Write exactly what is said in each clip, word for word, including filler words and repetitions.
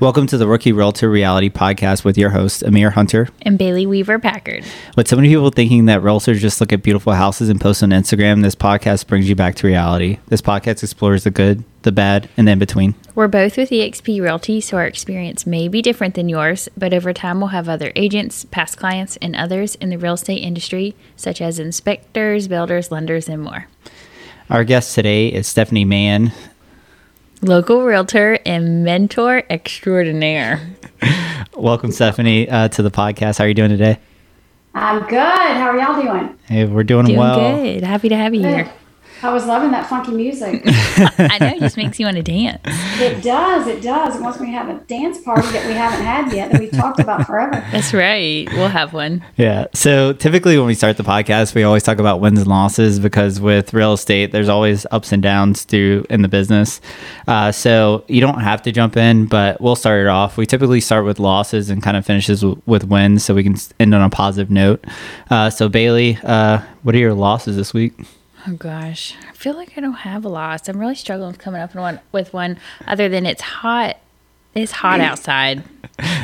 Welcome to the Rookie Realtor Reality Podcast with your hosts, Amir Hunter and Bailey Weaver-Packard. With so many people thinking that realtors just look at beautiful houses and post on Instagram, this podcast brings you back to reality. This podcast explores the good, the bad, and the in-between. We're both with eXp Realty, so our experience may be different than yours, but over time we'll have other agents, past clients, and others in the real estate industry, such as inspectors, builders, lenders, and more. Our guest today is Stephanie Mann, local realtor and mentor extraordinaire. Welcome, Stephanie, uh, to the podcast. How are you doing today? I'm good. How are y'all doing? Hey, we're doing, doing well. Good. Happy to have you good. Here. I was loving that funky music. I know, it just makes you want to dance. It does, it does. It wants me to have a dance party that we haven't had yet, that we've talked about forever. That's right. We'll have one. Yeah. So typically when we start the podcast, we always talk about wins and losses, because with real estate, there's always ups and downs through in the business. Uh, so you don't have to jump in, but we'll start it off. We typically start with losses and kind of finishes w- with wins, so we can end on a positive note. Uh, so Bailey, uh, what are your losses this week? Oh, gosh. I feel like I don't have a loss. I'm really struggling with coming up in one, with one other than it's hot. It's hot outside.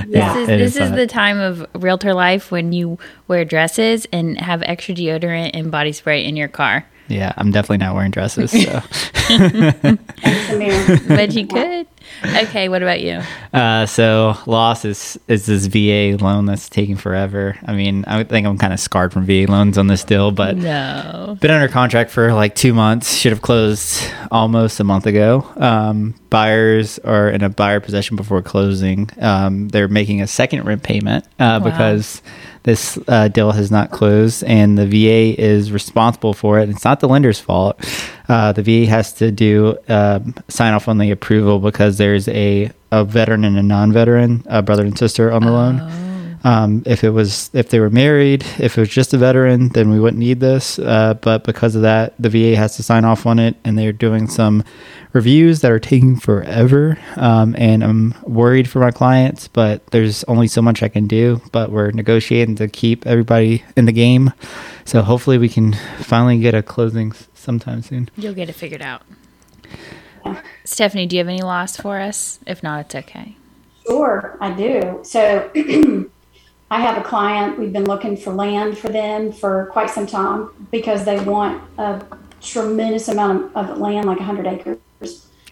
Yeah, this is, this is, is the time of realtor life when you wear dresses and have extra deodorant and body spray in your car. Yeah, I'm definitely not wearing dresses. So. But you could. Okay, what about you? Uh, so loss is, is this V A loan that's taking forever. I mean, I think I'm kind of scarred from V A loans on this deal, but no. Been under contract for like two months. Should have closed almost a month ago. Um, buyers are in a buyer possession before closing. Um, they're making a second rent payment uh, wow. because this uh, deal has not closed, and the V A is responsible for it. It's not the lender's fault. Uh, the V A has to do uh, sign off on the approval because there's a, a veteran and a non-veteran, a brother and sister on the oh. loan. Um, if it was, if they were married, if it was just a veteran, then we wouldn't need this. Uh, but because of that, the V A has to sign off on it, and they're doing some reviews that are taking forever. Um, and I'm worried for my clients, but there's only so much I can do, but we're negotiating to keep everybody in the game. So hopefully we can finally get a closing sometime soon. You'll get it figured out. Stephanie, do you have any loss for us? If not, it's okay. Sure, I do. So I have a client. We've been looking for land for them for quite some time because they want a tremendous amount of, of land, like one hundred acres.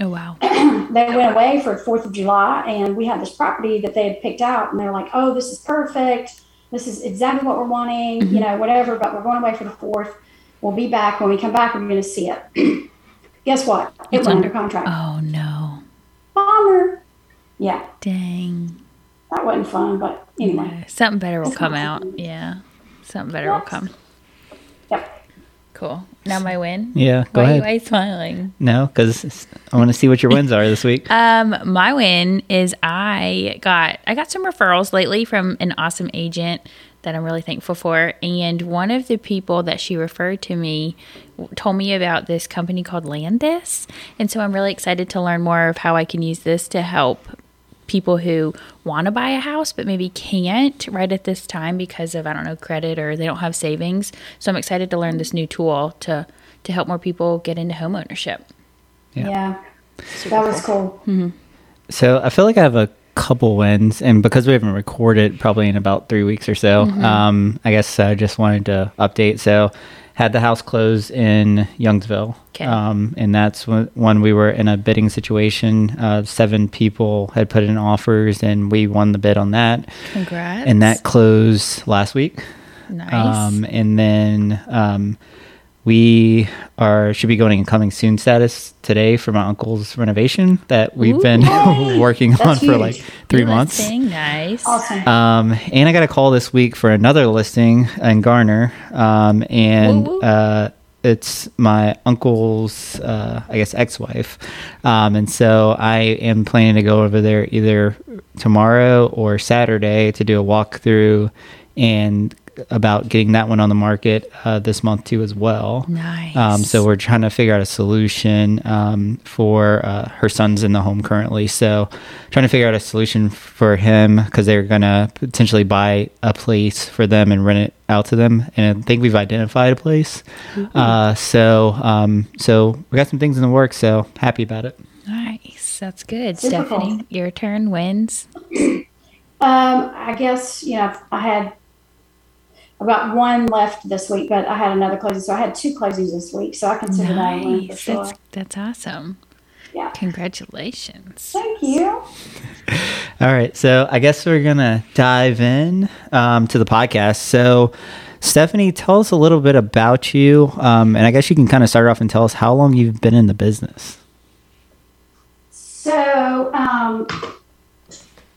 Oh, wow. They went away for fourth of July, and we had this property that they had picked out, and they're like, oh, this is perfect. This is exactly what we're wanting, mm-hmm. you know, whatever, but we're going away for the fourth. We'll be back. When we come back, we're going to see it. Guess what? It was under contract. Oh, no. Bummer. Yeah. Dang. That wasn't fun, but anyway. Yeah. Something better will come out. Fun. Yeah. Something better yes. will come. Yep. Cool. Now my win? Yeah, go why ahead. Why are you smiling? No, because I want to see what your wins are this week. Um, my win is I got I got some referrals lately from an awesome agent that I'm really thankful for. And one of the people that she referred to me told me about this company called Landis. And so I'm really excited to learn more of how I can use this to help people who want to buy a house but maybe can't right at this time because of, I don't know, credit or they don't have savings. So I'm excited to learn this new tool to to help more people get into home ownership. Yeah, yeah. That was cool. Mm-hmm. So I feel like I have a couple wins, and because we haven't recorded probably in about three weeks or so, mm-hmm. um, I guess I just wanted to update. So had the house close in Youngsville. Okay. Um, and that's when, when we were in a bidding situation. Uh, seven people had put in offers, and we won the bid on that. Congrats. And that closed last week. Nice. Um, and then um, we are should be going in coming soon status today for my uncle's renovation that we've Ooh, been nice. working that's on huge. for like three Good months. Listing. Nice. Awesome. Um, and I got a call this week for another listing in Garner. Um, and Ooh. uh it's my uncle's, uh, I guess, ex-wife. Um, and so I am planning to go over there either tomorrow or Saturday to do a walkthrough and about getting that one on the market uh, this month too as well. Nice. Um, so we're trying to figure out a solution um, for uh, her son's in the home currently. So trying to figure out a solution for him because they're going to potentially buy a place for them and rent it out to them. And I think we've identified a place. Mm-hmm. Uh, so um, so we got some things in the works. So happy about it. Nice. Nice. That's good. Super Stephanie, fun. Your turn wins. um, I guess, you know, I had about one left this week, but I had another closing. So I had two closings this week. So I consider nice. that one for sure. That's, that's awesome. Yeah. Congratulations. Thank you. All right. So I guess we're going to dive in um, to the podcast. So Stephanie, tell us a little bit about you. Um, and I guess you can kind of start off and tell us how long you've been in the business. So, um,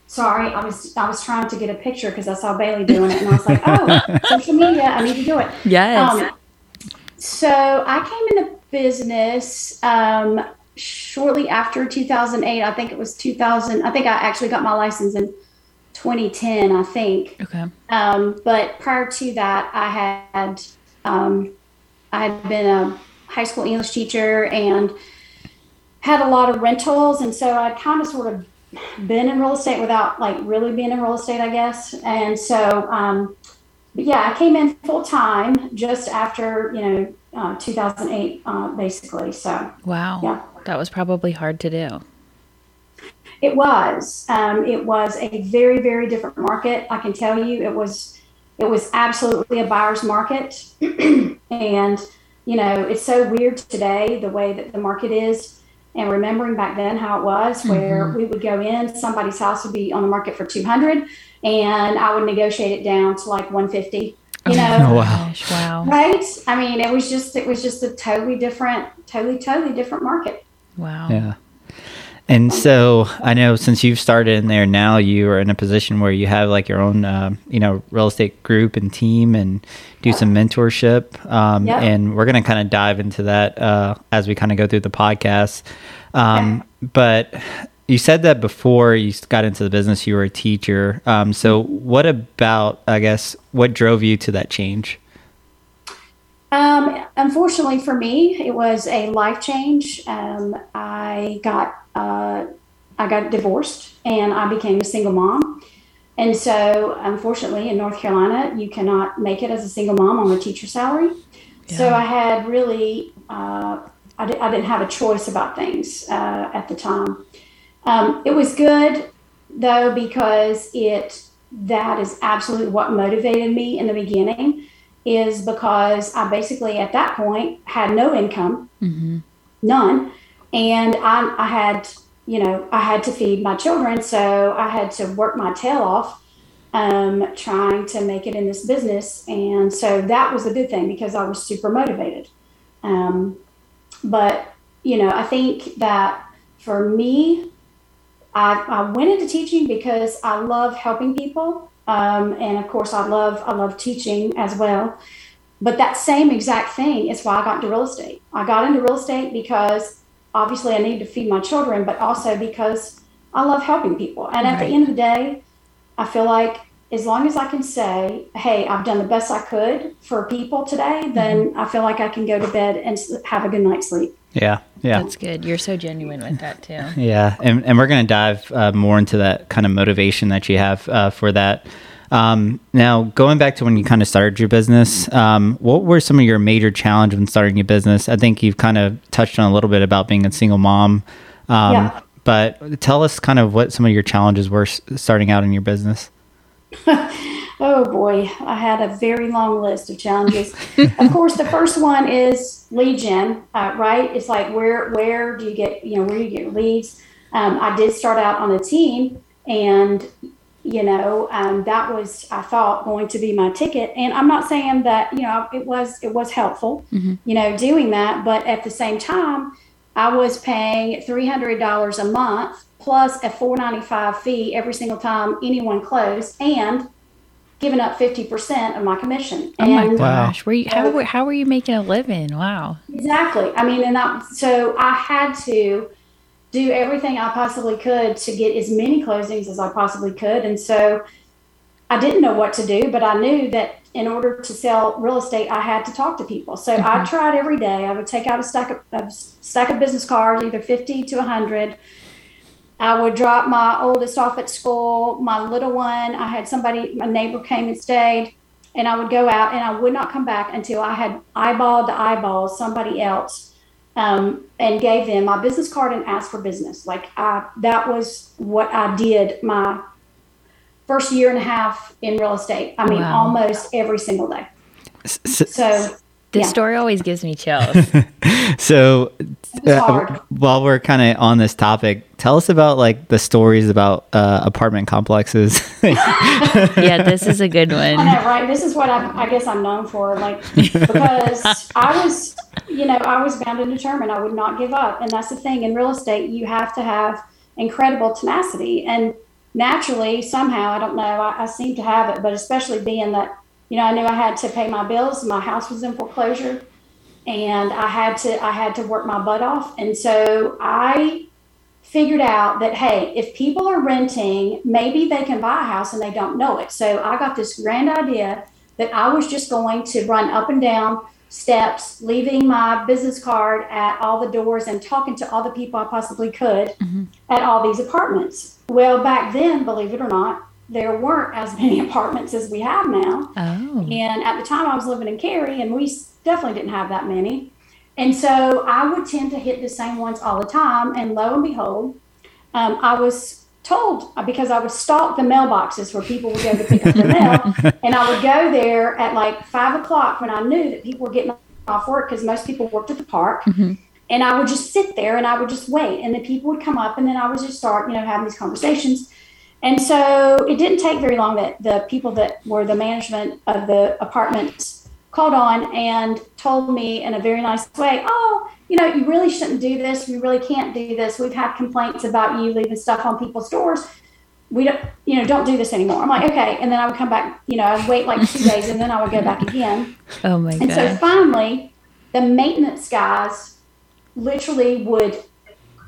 sorry, I was I was trying to get a picture because I saw Bailey doing it, and I was like, oh, social media, I need to do it. Yes. Um, so I came into business um, shortly after two thousand eight. I think it was two thousand. I think I actually got my license in twenty ten, I think. Okay. Um, but prior to that, I had um, I had been a high school English teacher and had a lot of rentals, and so I'd kind of sort of been in real estate without like really being in real estate, I guess. And so, um, but yeah, I came in full time just after, you know, uh, two thousand eight, uh, basically. So, wow, yeah, that was probably hard to do. It was, um, it was a very, very different market. I can tell you it was, it was absolutely a buyer's market. And, you know, it's so weird today, the way that the market is. And remembering back then how it was, where mm-hmm. we would go in, somebody's house would be on the market for two hundred, and I would negotiate it down to like one fifty. You know, oh, wow. wow, right? I mean, it was just it was just a totally different, totally totally different market. Wow. Yeah. And so I know since you've started in there now, you are in a position where you have like your own, uh, you know, real estate group and team and do some mentorship. Um, yep. And we're going to kind of dive into that uh, as we kind of go through the podcast. Um, okay. But you said that before you got into the business, you were a teacher. Um, so what about, I guess, what drove you to that change? Um, unfortunately for me, it was a life change. Um, I got, uh, I got divorced and I became a single mom. And so unfortunately in North Carolina, you cannot make it as a single mom on a teacher salary. Yeah. So I had really, uh, I, di- I didn't have a choice about things, uh, at the time. Um, it was good though, because it, that is absolutely what motivated me in the beginning, is because I basically at that point had no income, mm-hmm. none. And I, I had, you know, I had to feed my children. So I had to work my tail off um, trying to make it in this business. And so that was a good thing because I was super motivated. Um, but, you know, I think that for me, I, I went into teaching because I love helping people. Um, and of course I love, I love teaching as well, but that same exact thing is why I got into real estate. I got into real estate because obviously I needed to feed my children, but also because I love helping people. And right. at the end of the day, I feel like as long as I can say, hey, I've done the best I could for people today, mm-hmm. then I feel like I can go to bed and have a good night's sleep. Yeah. Yeah. That's good. You're so genuine with that too. Yeah. And and we're going to dive uh, more into that kind of motivation that you have uh, for that. Um, now going back to when you kind of started your business, um, what were some of your major challenges when starting your business? I think you've kind of touched on a little bit about being a single mom. Um, yeah. But tell us kind of what some of your challenges were starting out in your business. Oh boy, I had a very long list of challenges. Of course, the first one is lead gen, uh, right? It's like, where where do you get, you know, where do you get leads? Um, I did start out on a team and, you know, um, that was, I thought, going to be my ticket. And I'm not saying that, you know, it was, it was helpful, mm-hmm. you know, doing that. But at the same time, I was paying three hundred dollars a month plus a four ninety-five fee every single time anyone closed, and giving up fifty percent of my commission. And oh my gosh. Were you, how, how were you making a living? Wow. Exactly. I mean, and I, so I had to do everything I possibly could to get as many closings as I possibly could. And so I didn't know what to do, but I knew that in order to sell real estate, I had to talk to people. So mm-hmm. I tried every day. I would take out a stack of, a stack of business cards, either fifty to a hundred. I would drop my oldest off at school, my little one. I had somebody, my neighbor came and stayed, and I would go out and I would not come back until I had eyeballed to eyeball somebody else um, and gave them my business card and asked for business. Like I, that was what I did my first year and a half in real estate. I mean, wow. almost every single day. S- so this yeah. story always gives me chills. So uh, while we're kind of on this topic, tell us about like the stories about uh, apartment complexes. Yeah, this is a good one. I know, right? This is what I, I guess I'm known for, like, because I was, you know, I was bound and determined. I would not give up. And that's the thing in real estate, you have to have incredible tenacity. And naturally, somehow, I don't know, I, I seem to have it, but especially being that, you know, I knew I had to pay my bills. My house was in foreclosure, and I had to I had to work my butt off. And so I figured out that, hey, if people are renting, maybe they can buy a house and they don't know it. So I got this grand idea that I was just going to run up and down steps, leaving my business card at all the doors and talking to all the people I possibly could mm-hmm. at all these apartments. Well, back then, believe it or not, there weren't as many apartments as we have now. Oh. And at the time I was living in Cary, and we definitely didn't have that many. And so I would tend to hit the same ones all the time. And lo and behold, um, I was told, because I would stalk the mailboxes where people would go to pick up their mail. And I would go there at like five o'clock when I knew that people were getting off work, because most people worked at the park. Mm-hmm. And I would just sit there and I would just wait. And the people would come up, and then I would just start, you know, having these conversations. And so it didn't take very long that the people that were the management of the apartments called on and told me in a very nice way, oh, you know, you really shouldn't do this. We really can't do this. We've had complaints about you leaving stuff on people's doors. We don't, you know, don't do this anymore. I'm like, okay. And then I would come back, you know, I'd wait like two days and then I would go back again. Oh my God. And so finally the maintenance guys literally would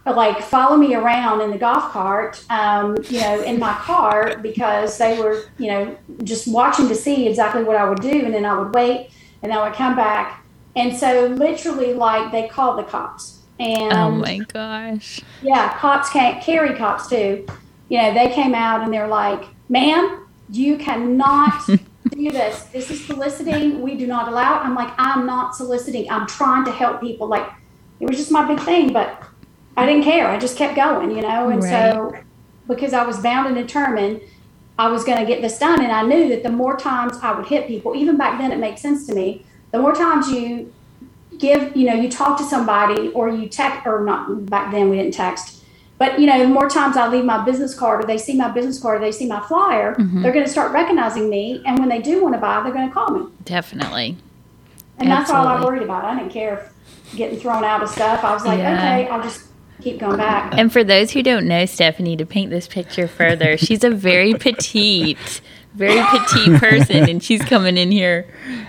like follow me around in the golf cart, um, you know, in my car, because they were, you know, just watching to see exactly what I would do. And then I would wait and I would come back. And so literally like they called the cops. And oh my gosh. Yeah. Cops can't carry cops too. You know, they came out and they're like, ma'am, you cannot do this. This is soliciting. We do not allow it. I'm like, I'm not soliciting. I'm trying to help people. Like it was just my big thing, but I didn't care. I just kept going, you know? And right. so because I was bound and determined, I was going to get this done. And I knew that the more times I would hit people, even back then, it made sense to me. The more times you give, you know, you talk to somebody or you text, or not back then, we didn't text, but you know, the more times I leave my business card or they see my business card, or they see my flyer, mm-hmm. they're going to start recognizing me. And when they do want to buy, they're going to call me. Definitely. And Absolutely. That's all I worried about. I didn't care if getting thrown out of stuff. I was like, yeah. okay, I'll just keep going back. And for those who don't know Stephanie, to paint this picture further, she's a very petite, very petite person, and she's coming in here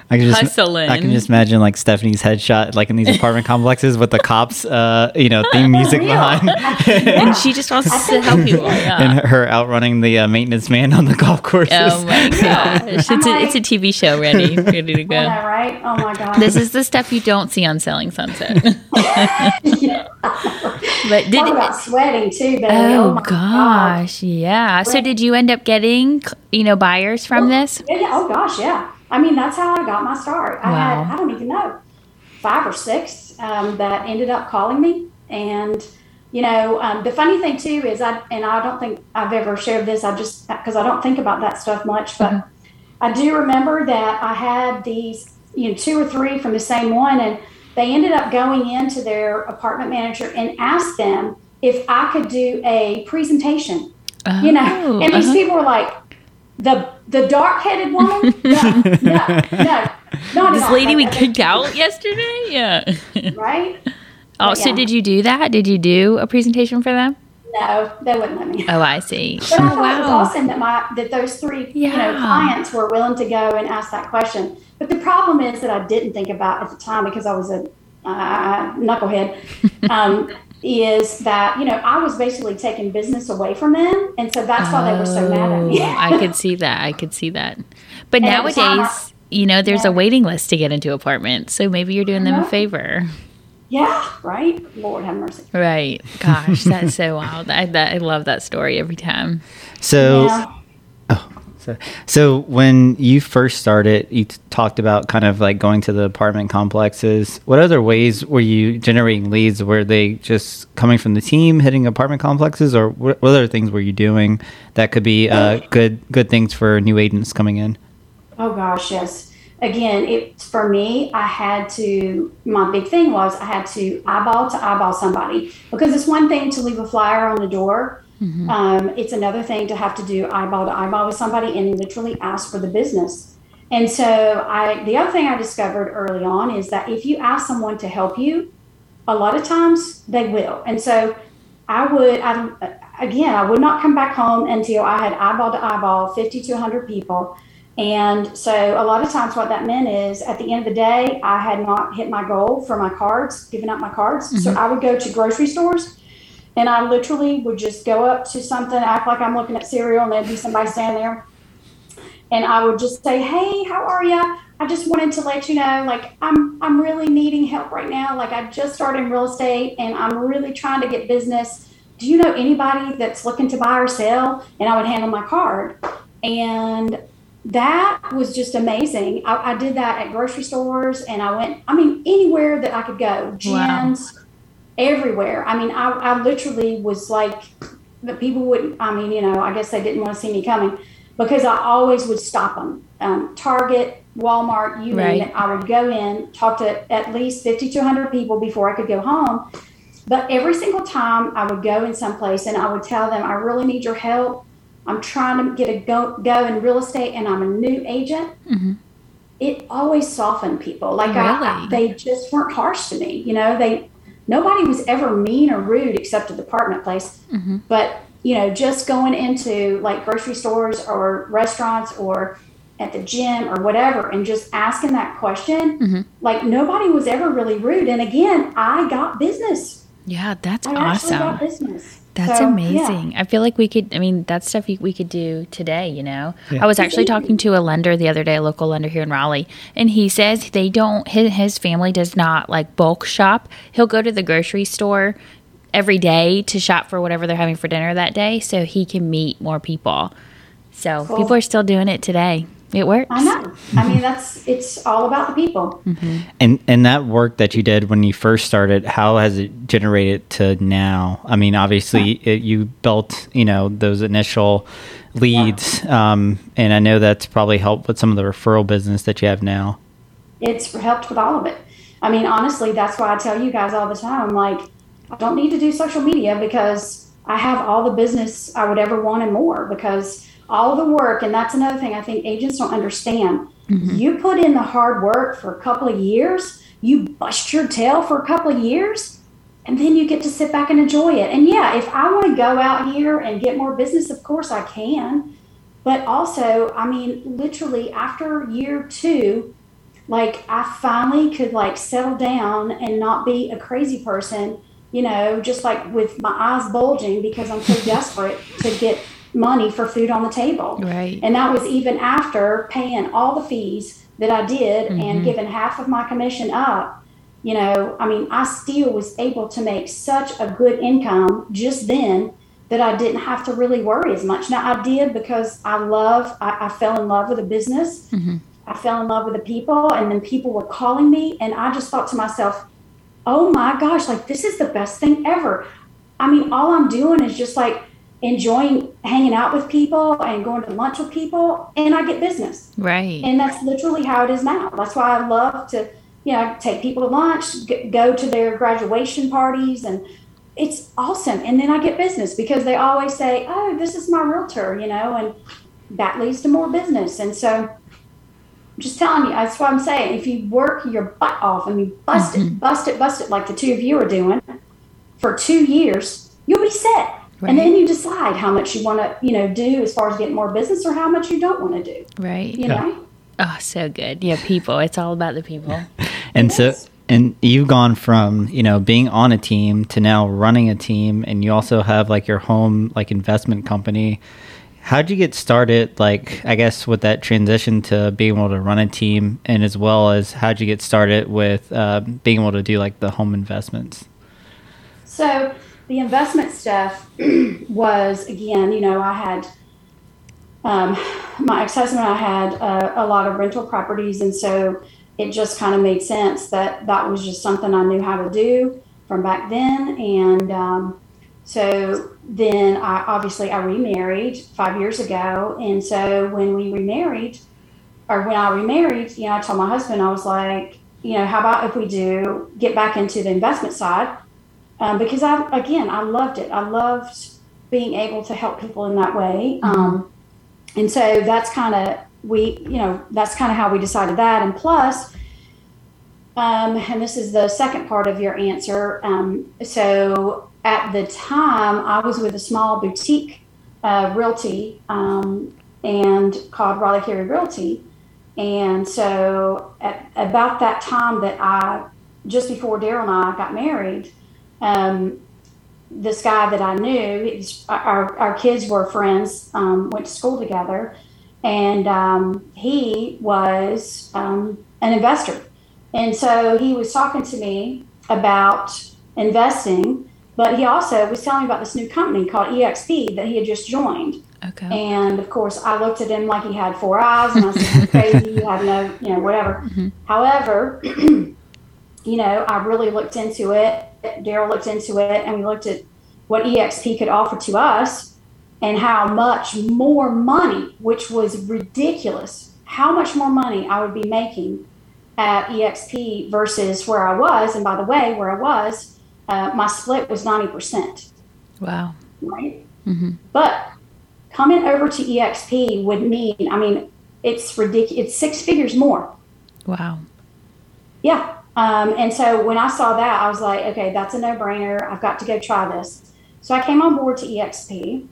I can hustling. Just, I can just imagine like Stephanie's headshot, like in these apartment complexes with the cops, uh, you know, theme music behind. Yeah. And she just wants to help people. Yeah. And her outrunning the uh, maintenance man on the golf courses. Oh my gosh. It's, a, it's a T V show ready, ready to go. I know, right? Oh my God. This is the stuff you don't see on Selling Sunset. Yeah. But did Talk about sweating too, baby. Oh, oh my gosh, God. Yeah. So did you end up getting, you know, buyers from well, this? Yeah, oh gosh, yeah. I mean, that's how I got my start. I wow. had, I don't even know, five or six um, that ended up calling me. And, you know, um, the funny thing too is I, and I don't think I've ever shared this, I just, because I don't think about that stuff much, but mm-hmm. I do remember that I had these, you know, two or three from the same one, and they ended up going into their apartment manager and asked them if I could do a presentation, oh, you know, and these uh-huh. people were like, the the dark-headed woman? No, no, no. This lady we kicked out yesterday? Yeah. Right? Oh, so did you do that? Did you do a presentation for them? No, they wouldn't let me. Oh, I see. But I thought wow. it was awesome that my that those three yeah. you know clients were willing to go and ask that question. But the problem is that I didn't think about at the time, because I was a uh, knucklehead, um, is that, you know, I was basically taking business away from them. And so that's oh, why they were so mad at me. I could see that. I could see that. But and nowadays, I, you know, there's yeah. a waiting list to get into apartments. So maybe you're doing them a favor. Yeah, right? Lord have mercy. Right. Gosh, that's so wild. I, that, I love that story every time. So, yeah. oh, So, so when you first started, you t- talked about kind of like going to the apartment complexes. What other ways were you generating leads? Were they just coming from the team, hitting apartment complexes, or what, what other things were you doing that could be uh, good good things for new agents coming in? Oh gosh, yes. Again, it, for me, I had to, my big thing was I had to eyeball to eyeball somebody, because it's one thing to leave a flyer on the door. Mm-hmm. Um, it's another thing to have to do eyeball to eyeball with somebody and literally ask for the business. And so I, the other thing I discovered early on is that if you ask someone to help you, a lot of times they will. And so I would, I, again, I would not come back home until I had eyeball to eyeball fifty to one hundred people. And so a lot of times what that meant is at the end of the day, I had not hit my goal for my cards, giving out my cards. Mm-hmm. So I would go to grocery stores. And I literally would just go up to something, act like I'm looking at cereal, and there'd be somebody standing there. And I would just say, hey, how are you? I just wanted to let you know, like, I'm I'm really needing help right now. Like, I just started in real estate, and I'm really trying to get business. Do you know anybody that's looking to buy or sell? And I would hand them my card. And that was just amazing. I, I did that at grocery stores, and I went, I mean, anywhere that I could go. Gyms. Wow. Everywhere. I mean, I, I literally was like, the people wouldn't, I mean, you know, I guess they didn't want to see me coming, because I always would stop them. Um, Target, Walmart, you right. name it. I would go in, talk to at least fifty to one hundred people before I could go home. But every single time I would go in someplace and I would tell them, I really need your help. I'm trying to get a go, go in real estate, and I'm a new agent. Mm-hmm. It always softened people. Like really? I, I, they just weren't harsh to me. You know, they, nobody was ever mean or rude except at the apartment place. Mm-hmm. But, you know, just going into like grocery stores or restaurants or at the gym or whatever and just asking that question, mm-hmm. like nobody was ever really rude. And again, I got business. Yeah, that's I awesome. I got business. That's so amazing. Yeah. I feel like we could, I mean, that's stuff we could do today, you know. Yeah. I was actually talking to a lender the other day, a local lender here in Raleigh, and he says they don't, his, his family does not like bulk shop. He'll go to the grocery store every day to shop for whatever they're having for dinner that day so he can meet more people. So cool. People are still doing it today. It works. I know. I mean, that's, it's all about the people. Mm-hmm. And and that work that you did when you first started, how has it generated to now? I mean, obviously yeah. it, you built, you know, those initial leads. Yeah. Um, and I know that's probably helped with some of the referral business that you have now. It's helped with all of it. I mean, honestly, that's why I tell you guys all the time, like, I don't need to do social media because I have all the business I would ever want and more, because all the work, and that's another thing I think agents don't understand. Mm-hmm. You put in the hard work for a couple of years, you bust your tail for a couple of years, and then you get to sit back and enjoy it. And yeah, if I want to go out here and get more business, of course I can. But also, I mean, literally after year two, like I finally could like settle down and not be a crazy person, you know, just like with my eyes bulging because I'm so desperate to get money for food on the table. Right. And that was even after paying all the fees that I did, mm-hmm. and giving half of my commission up. You know, I mean, I still was able to make such a good income just then that I didn't have to really worry as much. Now I did, because I love, I, I fell in love with a business. Mm-hmm. I fell in love with the people, and then people were calling me, and I just thought to myself, oh my gosh, like this is the best thing ever. I mean, all I'm doing is just like enjoying hanging out with people and going to lunch with people, and I get business. Right. And that's literally how it is now. That's why I love to, you know, take people to lunch, go to their graduation parties, and it's awesome. And then I get business because they always say, oh, this is my realtor, you know, and that leads to more business. And so I'm just telling you, that's what I'm saying. If you work your butt off and you bust mm-hmm. it, bust it, bust it, like the two of you are doing for two years, you'll be set. Right. And then you decide how much you want to, you know, do as far as getting more business, or how much you don't want to do. Right. You yeah. know? Oh, so good. Yeah, people. It's all about the people. And so, and you've gone from, you know, being on a team to now running a team, and you also have like your home, like investment company. How'd you get started? Like, I guess with that transition to being able to run a team, and as well as how'd you get started with uh, being able to do like the home investments? So the investment stuff was, again, you know, I had um, my ex-husband and I had uh, a lot of rental properties, and so it just kind of made sense that that was just something I knew how to do from back then. And um, so then I obviously I remarried five years ago, and so when we remarried, or when I remarried, you know, I told my husband, I was like, you know, how about if we do get back into the investment side? Um, because I, again, I loved it. I loved being able to help people in that way. Um, and so that's kind of, we, you know, that's kind of how we decided that. And plus, um, and this is the second part of your answer. Um, so at the time I was with a small boutique, uh, realty, um, and called Raleigh Carey Realty. And so at about that time that I, just before Daryl and I got married, um, this guy that I knew, was, our, our kids were friends, um, went to school together, and um, he was um, an investor. And so he was talking to me about investing, but he also was telling me about this new company called eXp that he had just joined. Okay. And of course, I looked at him like he had four eyes, and I said, "Crazy, you have no, you know, whatever." Mm-hmm. However, you know, I really looked into it. Daryl looked into it, and we looked at what eXp could offer to us, and how much more money, which was ridiculous, how much more money I would be making at eXp versus where I was. And by the way, where I was, uh, my split was ninety percent. Wow. Right. Mm-hmm. But coming over to eXp would mean, I mean, it's ridiculous. It's six figures more. Wow. Yeah. Um, and so when I saw that, I was like, okay, that's a no-brainer. I've got to go try this. So I came on board to eXp,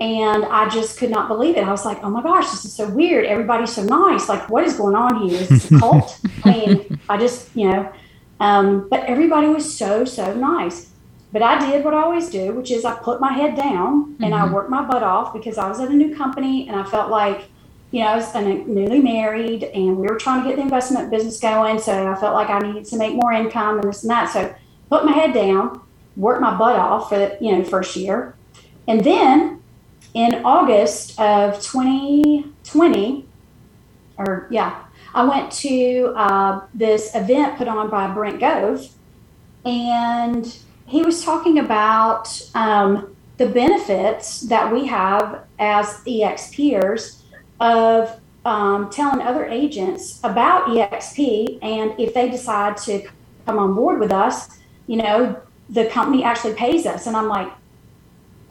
and I just could not believe it. I was like, oh my gosh, this is so weird. Everybody's so nice. Like, what is going on here? Is this a cult? I mean, I just, you know, um, but everybody was so, so nice. But I did what I always do, which is I put my head down and mm-hmm. I worked my butt off, because I was at a new company, and I felt like, you know, I was newly married, and we were trying to get the investment business going. So I felt like I needed to make more income and this and that. So put my head down, worked my butt off for the, you know, first year. And then in August of twenty twenty, or yeah, I went to uh, this event put on by Brent Gove, and he was talking about um, the benefits that we have as eXpers of um, telling other agents about eXp. And if they decide to come on board with us, you know, the company actually pays us. And I'm like,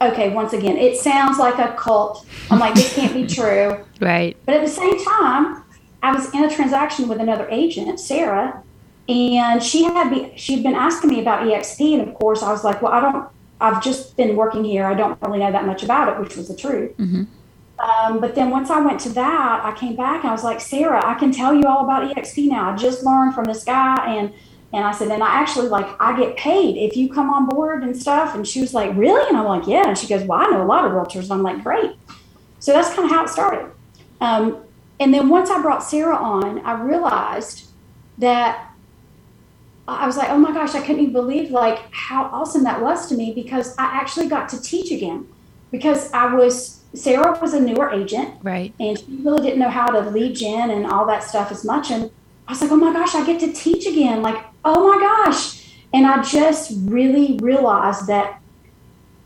okay, once again, it sounds like a cult. I'm like, this can't be true. Right. But at the same time, I was in a transaction with another agent, Sarah, and she had be, she'd been asking me about eXp. And of course, I was like, well, I don't, I've just been working here. I don't really know that much about it, which was the truth. Mm-hmm. Um, but then once I went to that, I came back and I was like, Sarah, I can tell you all about eXp now. I just learned from this guy. And, and I said, and I actually like, I get paid if you come on board and stuff. And she was like, really? And I'm like, yeah. And she goes, well, I know a lot of realtors. And I'm like, great. So that's kind of how it started. Um, and then once I brought Sarah on, I realized that I was like, oh my gosh, I couldn't even believe like how awesome that was to me, because I actually got to teach again, because I was, Sarah was a newer agent, right? And she really didn't know how to lead gen and all that stuff as much. And I was like, oh my gosh, I get to teach again. Like, oh my gosh. And I just really realized that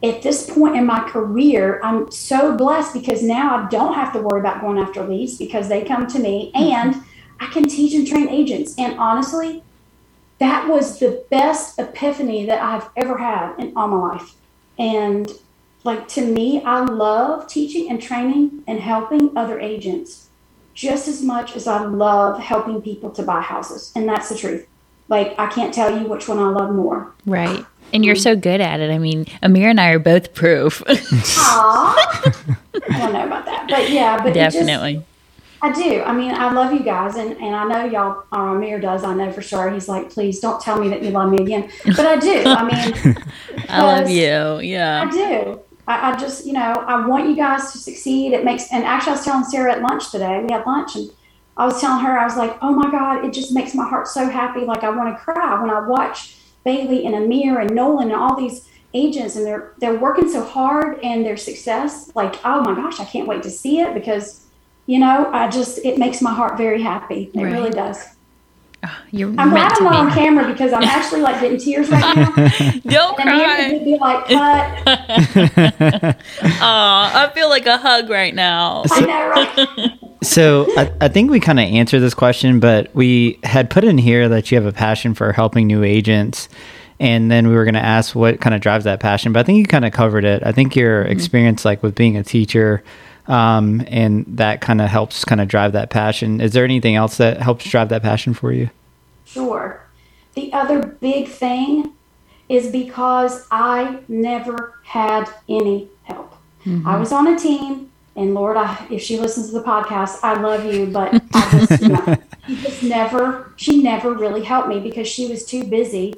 at this point in my career, I'm so blessed, because now I don't have to worry about going after leads, because they come to me and I can teach and train agents. And honestly, that was the best epiphany that I've ever had in all my life. And like, to me, I love teaching and training and helping other agents just as much as I love helping people to buy houses. And that's the truth. Like, I can't tell you which one I love more. Right. And you're so good at it. I mean, Amir and I are both proof. Aww. I don't know about that, but yeah, but definitely. It just, I do. I mean, I love you guys, and, and I know y'all, uh, Amir does, I know for sure. He's like, please don't tell me that you love me again. But I do. I mean, I love you. Yeah. I do. I, I just, you know, I want you guys to succeed. It makes, and actually I was telling Sarah at lunch today, we had lunch, and I was telling her, I was like, oh my God, it just makes my heart so happy. Like, I want to cry when I watch Bailey and Amir and Nolan and all these agents, and they're, they're working so hard, and their success, like, oh my gosh, I can't wait to see it, because you know, I just, it makes my heart very happy. It right. really does. Oh, you're I'm glad I'm not on camera because I'm actually like getting tears right now. Don't and cry. And would be like, cut. Aw, I feel like a hug right now. So, I know, right? So I, I think we kind of answered this question, but we had put in here that you have a passion for helping new agents. And then we were going to ask what kind of drives that passion. But I think you kind of covered it. I think your mm-hmm. experience like with being a teacher um and that kind of helps kind of drive that passion. Is there anything else that helps drive that passion for you? Sure. The other big thing is because I never had any help. Mm-hmm. I was on a team, and Lord, I, if she listens to the podcast, I love you, but I just, you know, she just never, she never really helped me because she was too busy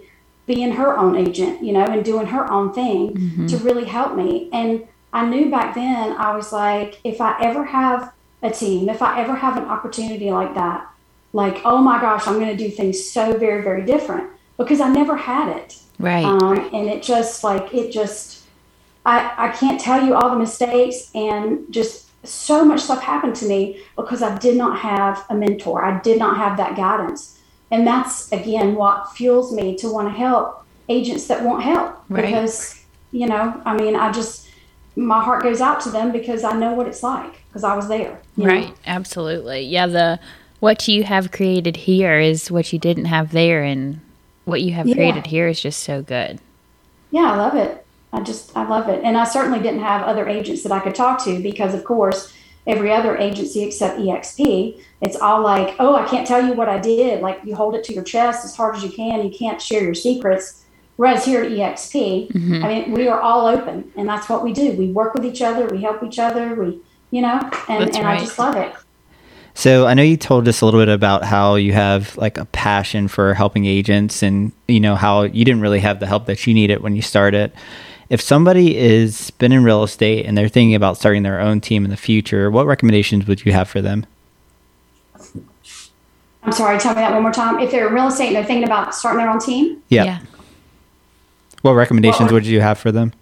being her own agent, you know, and doing her own thing mm-hmm. to really help me. And I knew back then, I was like, if I ever have a team, if I ever have an opportunity like that, like, oh my gosh, I'm going to do things so very, very different because I never had it. Right. Um, and it just like, it just, I, I can't tell you all the mistakes and just so much stuff happened to me because I did not have a mentor. I did not have that guidance. And that's, again, what fuels me to want to help agents that won't help right. because, you know, I mean, I just, my heart goes out to them because I know what it's like because I was there. Right. Know? Absolutely. Yeah. The, what you have created here is what you didn't have there. And what you have yeah. created here is just so good. Yeah. I love it. I just, I love it. And I certainly didn't have other agents that I could talk to because of course, every other agency except eXp, it's all like, oh, I can't tell you what I did. Like you hold it to your chest as hard as you can. You can't share your secrets. Whereas here at eXp, mm-hmm. I mean, we are all open, and that's what we do. We work with each other, we help each other, we, you know, and, and right. I just love it. So I know you told us a little bit about how you have like a passion for helping agents and, you know, how you didn't really have the help that you needed when you started. If somebody has been in real estate and they're thinking about starting their own team in the future, what recommendations would you have for them? I'm sorry, tell me that one more time. If they're in real estate and they're thinking about starting their own team? Yeah. yeah. What recommendations well, would you have for them?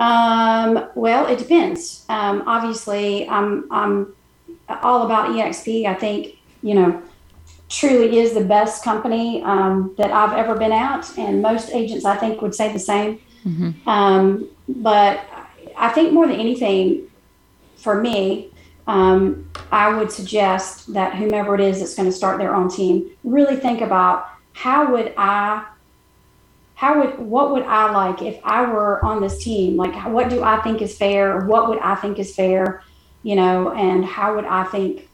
Um, well, it depends. Um, obviously, I'm, I'm all about eXp. I think, you know, truly is the best company um, that I've ever been at. And most agents, I think, would say the same. Mm-hmm. Um, but I think more than anything, for me, um, I would suggest that whomever it is that's going to start their own team, really think about how would I How would, what would I like if I were on this team? Like, what do I think is fair? What would I think is fair? You know, and how would I think,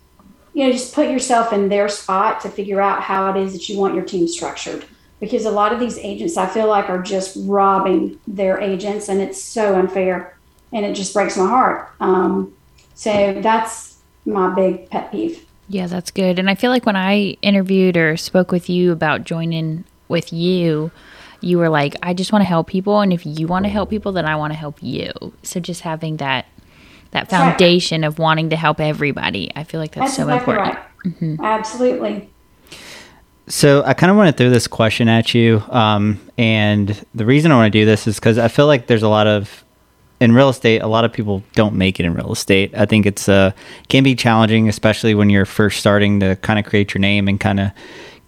you know, just put yourself in their spot to figure out how it is that you want your team structured. Because a lot of these agents, I feel like, are just robbing their agents, and it's so unfair, and it just breaks my heart. Um, so that's my big pet peeve. Yeah, that's good. And I feel like when I interviewed or spoke with you about joining with you, you were like, I just want to help people. And if you want to help people, then I want to help you. So just having that that foundation right. of wanting to help everybody, I feel like that's, that's so exactly important. Right. Mm-hmm. Absolutely. So I kind of want to throw this question at you. Um, and the reason I want to do this is because I feel like there's a lot of, in real estate, a lot of people don't make it in real estate. I think it's uh, can be challenging, especially when you're first starting to kind of create your name and kind of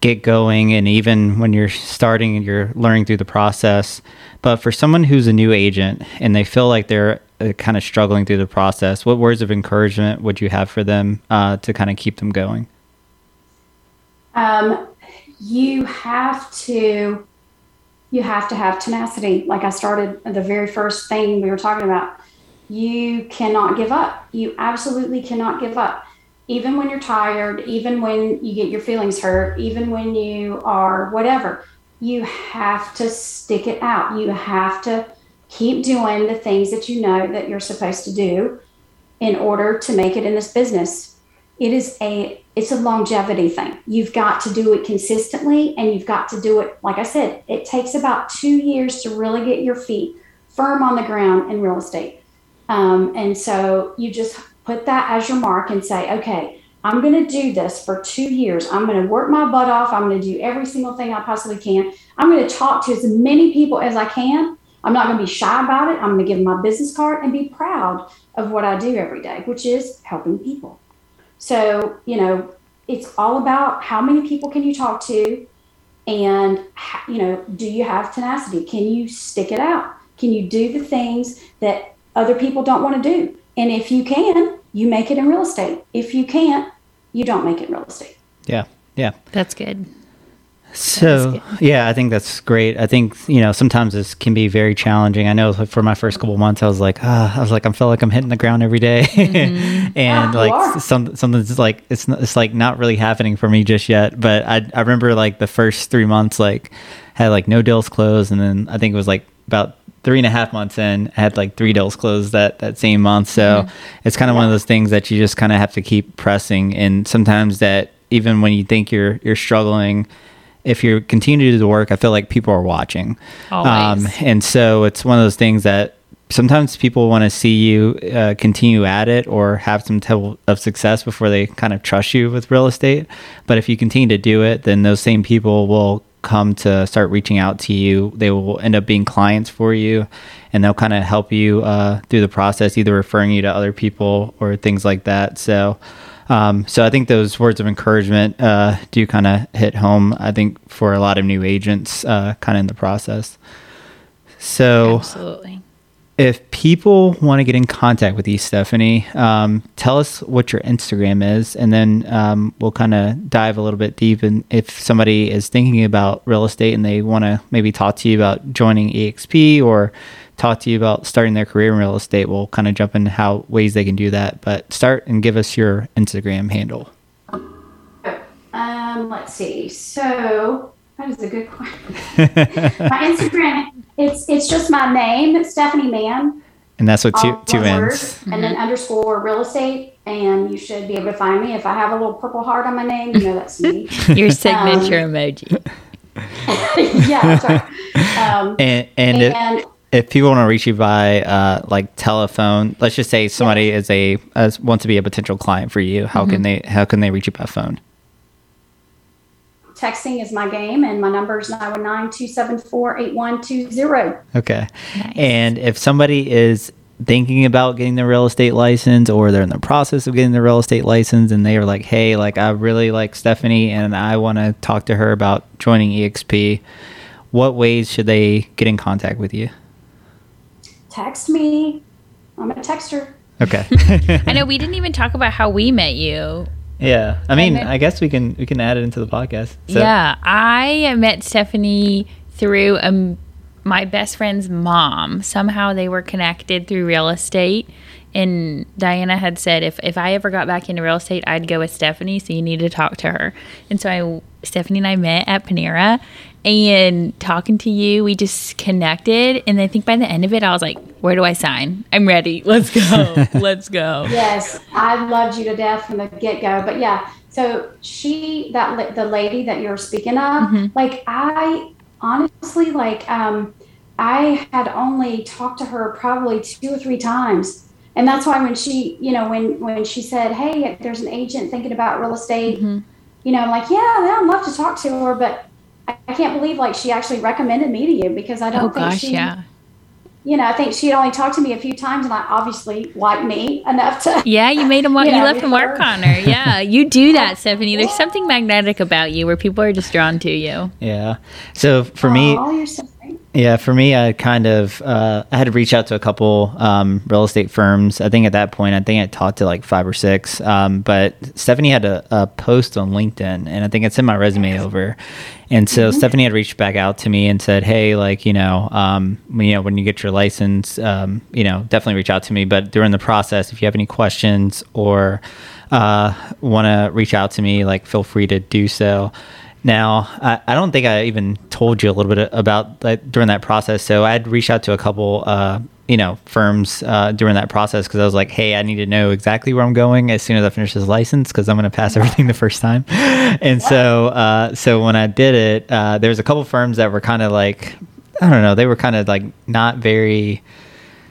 get going, and even when you're starting and you're learning through the process. But for someone who's a new agent and they feel like they're uh, kind of struggling through the process, what words of encouragement would you have for them uh, to kind of keep them going? Um, you have to, you have to have tenacity. Like I started the very first thing we were talking about, you cannot give up. You absolutely cannot give up. Even when you're tired, even when you get your feelings hurt, even when you are whatever, you have to stick it out. You have to keep doing the things that you know that you're supposed to do in order to make it in this business. It is a, it's a longevity thing. You've got to do it consistently, and you've got to do it. Like I said, it takes about two years to really get your feet firm on the ground in real estate. Um, and so you just put that as your mark and say, okay, I'm going to do this for two years. I'm going to work my butt off. I'm going to do every single thing I possibly can. I'm going to talk to as many people as I can. I'm not going to be shy about it. I'm going to give my business card and be proud of what I do every day, which is helping people. So, you know, it's all about how many people can you talk to and, you know, do you have tenacity? Can you stick it out? Can you do the things that other people don't want to do? And if you can, you make it in real estate. If you can't, you don't make it in real estate. Yeah. Yeah. That's good. So, that's good. Yeah, I think that's great. I think, you know, sometimes this can be very challenging. I know for my first couple of months, I was like, ah, I was like, I feel like I'm hitting the ground every day. Mm-hmm. and yeah, like some, something's like, it's not, it's like not really happening for me just yet. But I, I remember like the first three months, like had like no deals closed. And then I think it was like about three and a half months in, I had like three deals closed that, that same month. So mm-hmm. it's kind of yeah. one of those things that you just kind of have to keep pressing. And sometimes that even when you think you're, you're struggling, if you continue to do the work, I feel like people are watching. Always. Um, and so it's one of those things that sometimes people want to see you uh, continue at it or have some level of success before they kind of trust you with real estate. But if you continue to do it, then those same people will come to start reaching out to you. They will end up being clients for you, and they'll kind of help you uh, through the process, either referring you to other people or things like that. So um, so I think those words of encouragement uh, do kind of hit home, I think, for a lot of new agents uh, kind of in the process. So absolutely. If people want to get in contact with you, Stephanie, um, tell us what your Instagram is, and then um, we'll kind of dive a little bit deep. And if somebody is thinking about real estate and they want to maybe talk to you about joining eXp or talk to you about starting their career in real estate, we'll kind of jump into how ways they can do that. But start and give us your Instagram handle. Um, let's see. So that is a good question. My Instagram. It's it's just my name, Stephanie Mann. And that's what two, two ends. Mm-hmm. And then underscore real estate. And you should be able to find me. If I have a little purple heart on my name, you know that's me. Your signature um, emoji. Yeah, sorry. Um, and and, and if, if people want to reach you by uh, like telephone, let's just say somebody yeah. is a uh, wants to be a potential client for you. How mm-hmm. can they how can they reach you by phone? Texting is my game, and my number is nine one nine, two seven four, eight one two zero. Okay. Nice. And if somebody is thinking about getting the real estate license, or they're in the process of getting the real estate license, and they are like, hey, like I really like Stephanie and I want to talk to her about joining eXp, what ways should they get in contact with you? Text me. I'm a texter. Okay. I know we didn't even talk about how we met you. Yeah. I mean, I, met, I guess we can we can add it into the podcast. So. Yeah. I met Stephanie through um, my best friend's mom. Somehow they were connected through real estate. And Diana had said, if, if I ever got back into real estate, I'd go with Stephanie. So you need to talk to her. And so I, Stephanie and I met at Panera. And talking to you, we just connected. And I think by the end of it, I was like, where do I sign? I'm ready. Let's go. Let's go. Yes. I loved you to death from the get-go. But yeah, so she, that the lady that you're speaking of, mm-hmm. like I honestly, like um, I had only talked to her probably two or three times. And that's why when she, you know, when, when she said, hey, there's an agent thinking about real estate, mm-hmm. you know, I'm like, yeah, I'd love to talk to her. But I can't believe like she actually recommended me to you, because I don't oh, think gosh, she, yeah. you know, I think she had only talked to me a few times, and I obviously liked me enough to. Yeah. You made him work. You, you know, left him work on her. Yeah. You do that, Stephanie. There's something magnetic about you where people are just drawn to you. Yeah. So for me, oh, you're so great. Yeah, for me, I kind of, uh, I had to reach out to a couple, um, real estate firms. I think at that point, I think I talked to like five or six. Um, but Stephanie had a, a post on LinkedIn, and I think I sent my resume over. And so mm-hmm. Stephanie had reached back out to me and said, hey, like, you know, um, you know, when you get your license, um, you know, definitely reach out to me. But during the process, if you have any questions or uh, want to reach out to me, like, feel free to do so. Now, I, I don't think I even told you a little bit about that during that process. So I had reached out to a couple uh you know, firms uh, during that process, because I was like, hey, I need to know exactly where I'm going as soon as I finish this license, because I'm going to pass everything the first time. And so uh, so when I did it, uh, there was a couple firms that were kind of like, I don't know, they were kind of like not very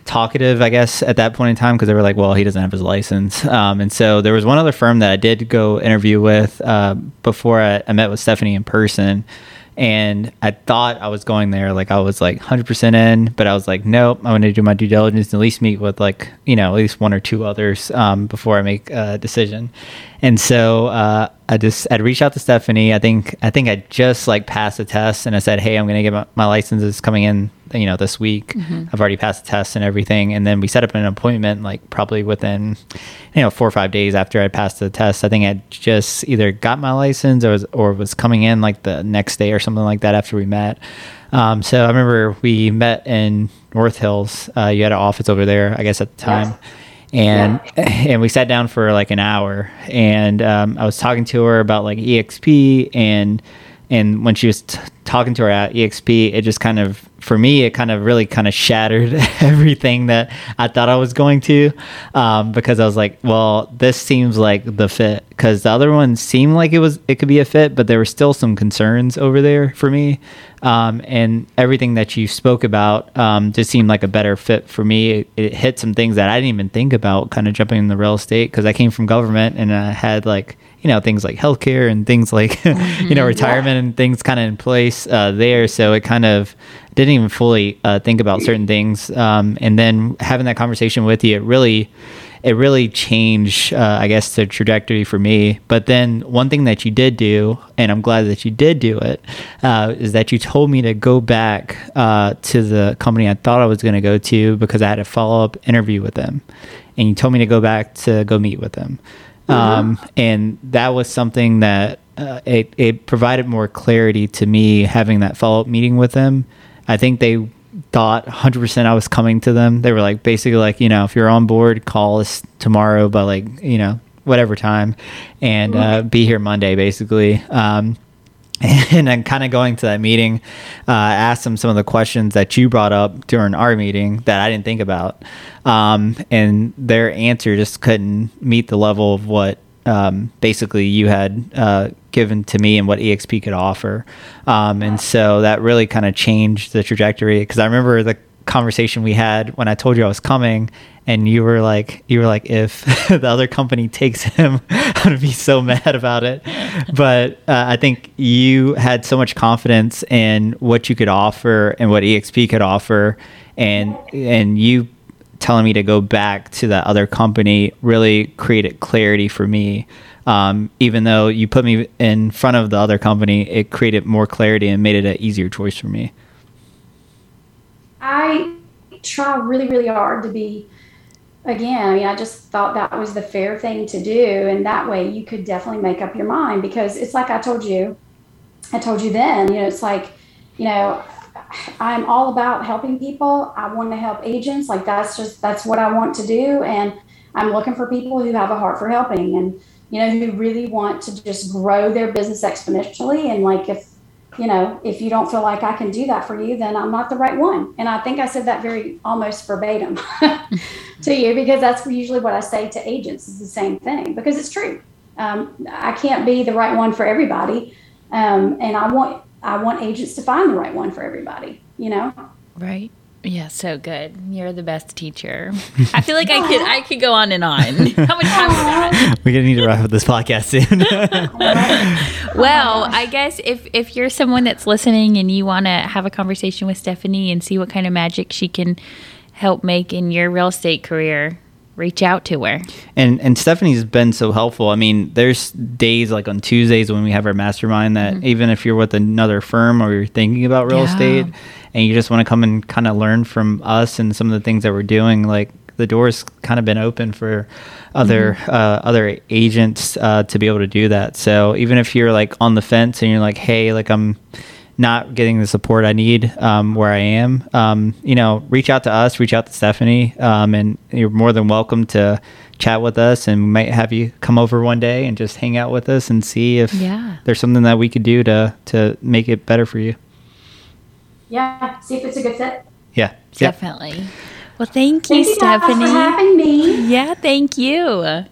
talkative, I guess, at that point in time, because they were like, well, he doesn't have his license. Um, and so there was one other firm that I did go interview with uh, before I, I met with Stephanie in person. And I thought I was going there, like I was like one hundred percent in, but I was like, nope, I'm going to do my due diligence and at least meet with like, you know, at least one or two others um, before I make a decision. And so uh, I just, I'd reached out to Stephanie. I think, I think I just like passed the test and I said, hey, I'm going to get my, my licenses coming in, you know, this week. Mm-hmm. I've already passed the test and everything. And then we set up an appointment, like probably within, you know, four or five days after I passed the test. I think I just either got my license or was, or was coming in like the next day or something like that after we met. Um, so I remember we met in North Hills. Uh, you had an office over there, I guess at the time. Yes. And, yeah. and we sat down for like an hour and, um, I was talking to her about like eXp and, and when she was t- talking to her at eXp, it just kind of, for me, it kind of really kind of shattered everything that I thought I was going to, um, because I was like, well, this seems like the fit, because the other one seemed like it was, it could be a fit, but there were still some concerns over there for me. Um, and everything that you spoke about, um, just seemed like a better fit for me. It, it hit some things that I didn't even think about kind of jumping in the real estate. Cause I came from government and I had like, you know, things like healthcare and things like, mm-hmm, you know, retirement yeah. and things kind of in place uh, there. So it kind of didn't even fully uh, think about certain things. Um, and then having that conversation with you, it really, it really changed, uh, I guess, the trajectory for me. But then one thing that you did do, and I'm glad that you did do it, uh, is that you told me to go back uh, to the company I thought I was going to go to because I had a follow-up interview with them. And you told me to go back to go meet with them. Um, mm-hmm. And that was something that uh, it, it provided more clarity to me having that follow-up meeting with them. I think they thought one hundred percent I was coming to them. They were like, basically like, you know, if you're on board, call us tomorrow by like, you know, whatever time and uh, be here Monday, basically. Um, and then kind of going to that meeting, uh, I asked them some of the questions that you brought up during our meeting that I didn't think about. Um, and their answer just couldn't meet the level of what um, basically you had uh, given to me and what eXp could offer. Um, and so that really kind of changed the trajectory because I remember the conversation we had when I told you I was coming and you were like, you were like, if the other company takes him, I'm going to be so mad about it. But uh, I think you had so much confidence in what you could offer and what eXp could offer. And, and you telling me to go back to that other company really created clarity for me. Um, even though you put me in front of the other company, it created more clarity and made it an easier choice for me. I try really, really hard to be, again, I mean, I just thought that was the fair thing to do. And that way you could definitely make up your mind because it's like I told you, I told you then, you know, it's like, you know, I'm all about helping people. I want to help agents. Like that's just, that's what I want to do. And I'm looking for people who have a heart for helping and, you know, who really want to just grow their business exponentially. And like, if, you know, if you don't feel like I can do that for you, then I'm not the right one. And I think I said that very almost verbatim to you, because that's usually what I say to agents is the same thing, because it's true. Um, I can't be the right one for everybody. Um, and I want, I want agents to find the right one for everybody, you know? Right. Yeah, so good. You're the best teacher. I feel like I could I could go on and on. How much time we got? We're gonna need to wrap up this podcast soon. Well, I guess if, if you're someone that's listening and you wanna have a conversation with Stephanie and see what kind of magic she can help make in your real estate career, reach out to her. And and Stephanie's been so helpful. I mean, there's days like on Tuesdays when we have our mastermind that mm-hmm. even if you're with another firm or you're thinking about real yeah. estate and you just want to come and kind of learn from us and some of the things that we're doing, like the door's kind of been open for other mm-hmm. uh, other agents uh, to be able to do that. So even if you're like on the fence and you're like, hey, like I'm not getting the support I need um, where I am, um, you know, reach out to us, reach out to Stephanie, um, and you're more than welcome to chat with us, and we might have you come over one day and just hang out with us and see if yeah. there's something that we could do to to make it better for you. Yeah, see if it's a good fit. Yeah, definitely. Yep. Well, thank you, thank you Stephanie. Thank you for having me. Yeah, thank you.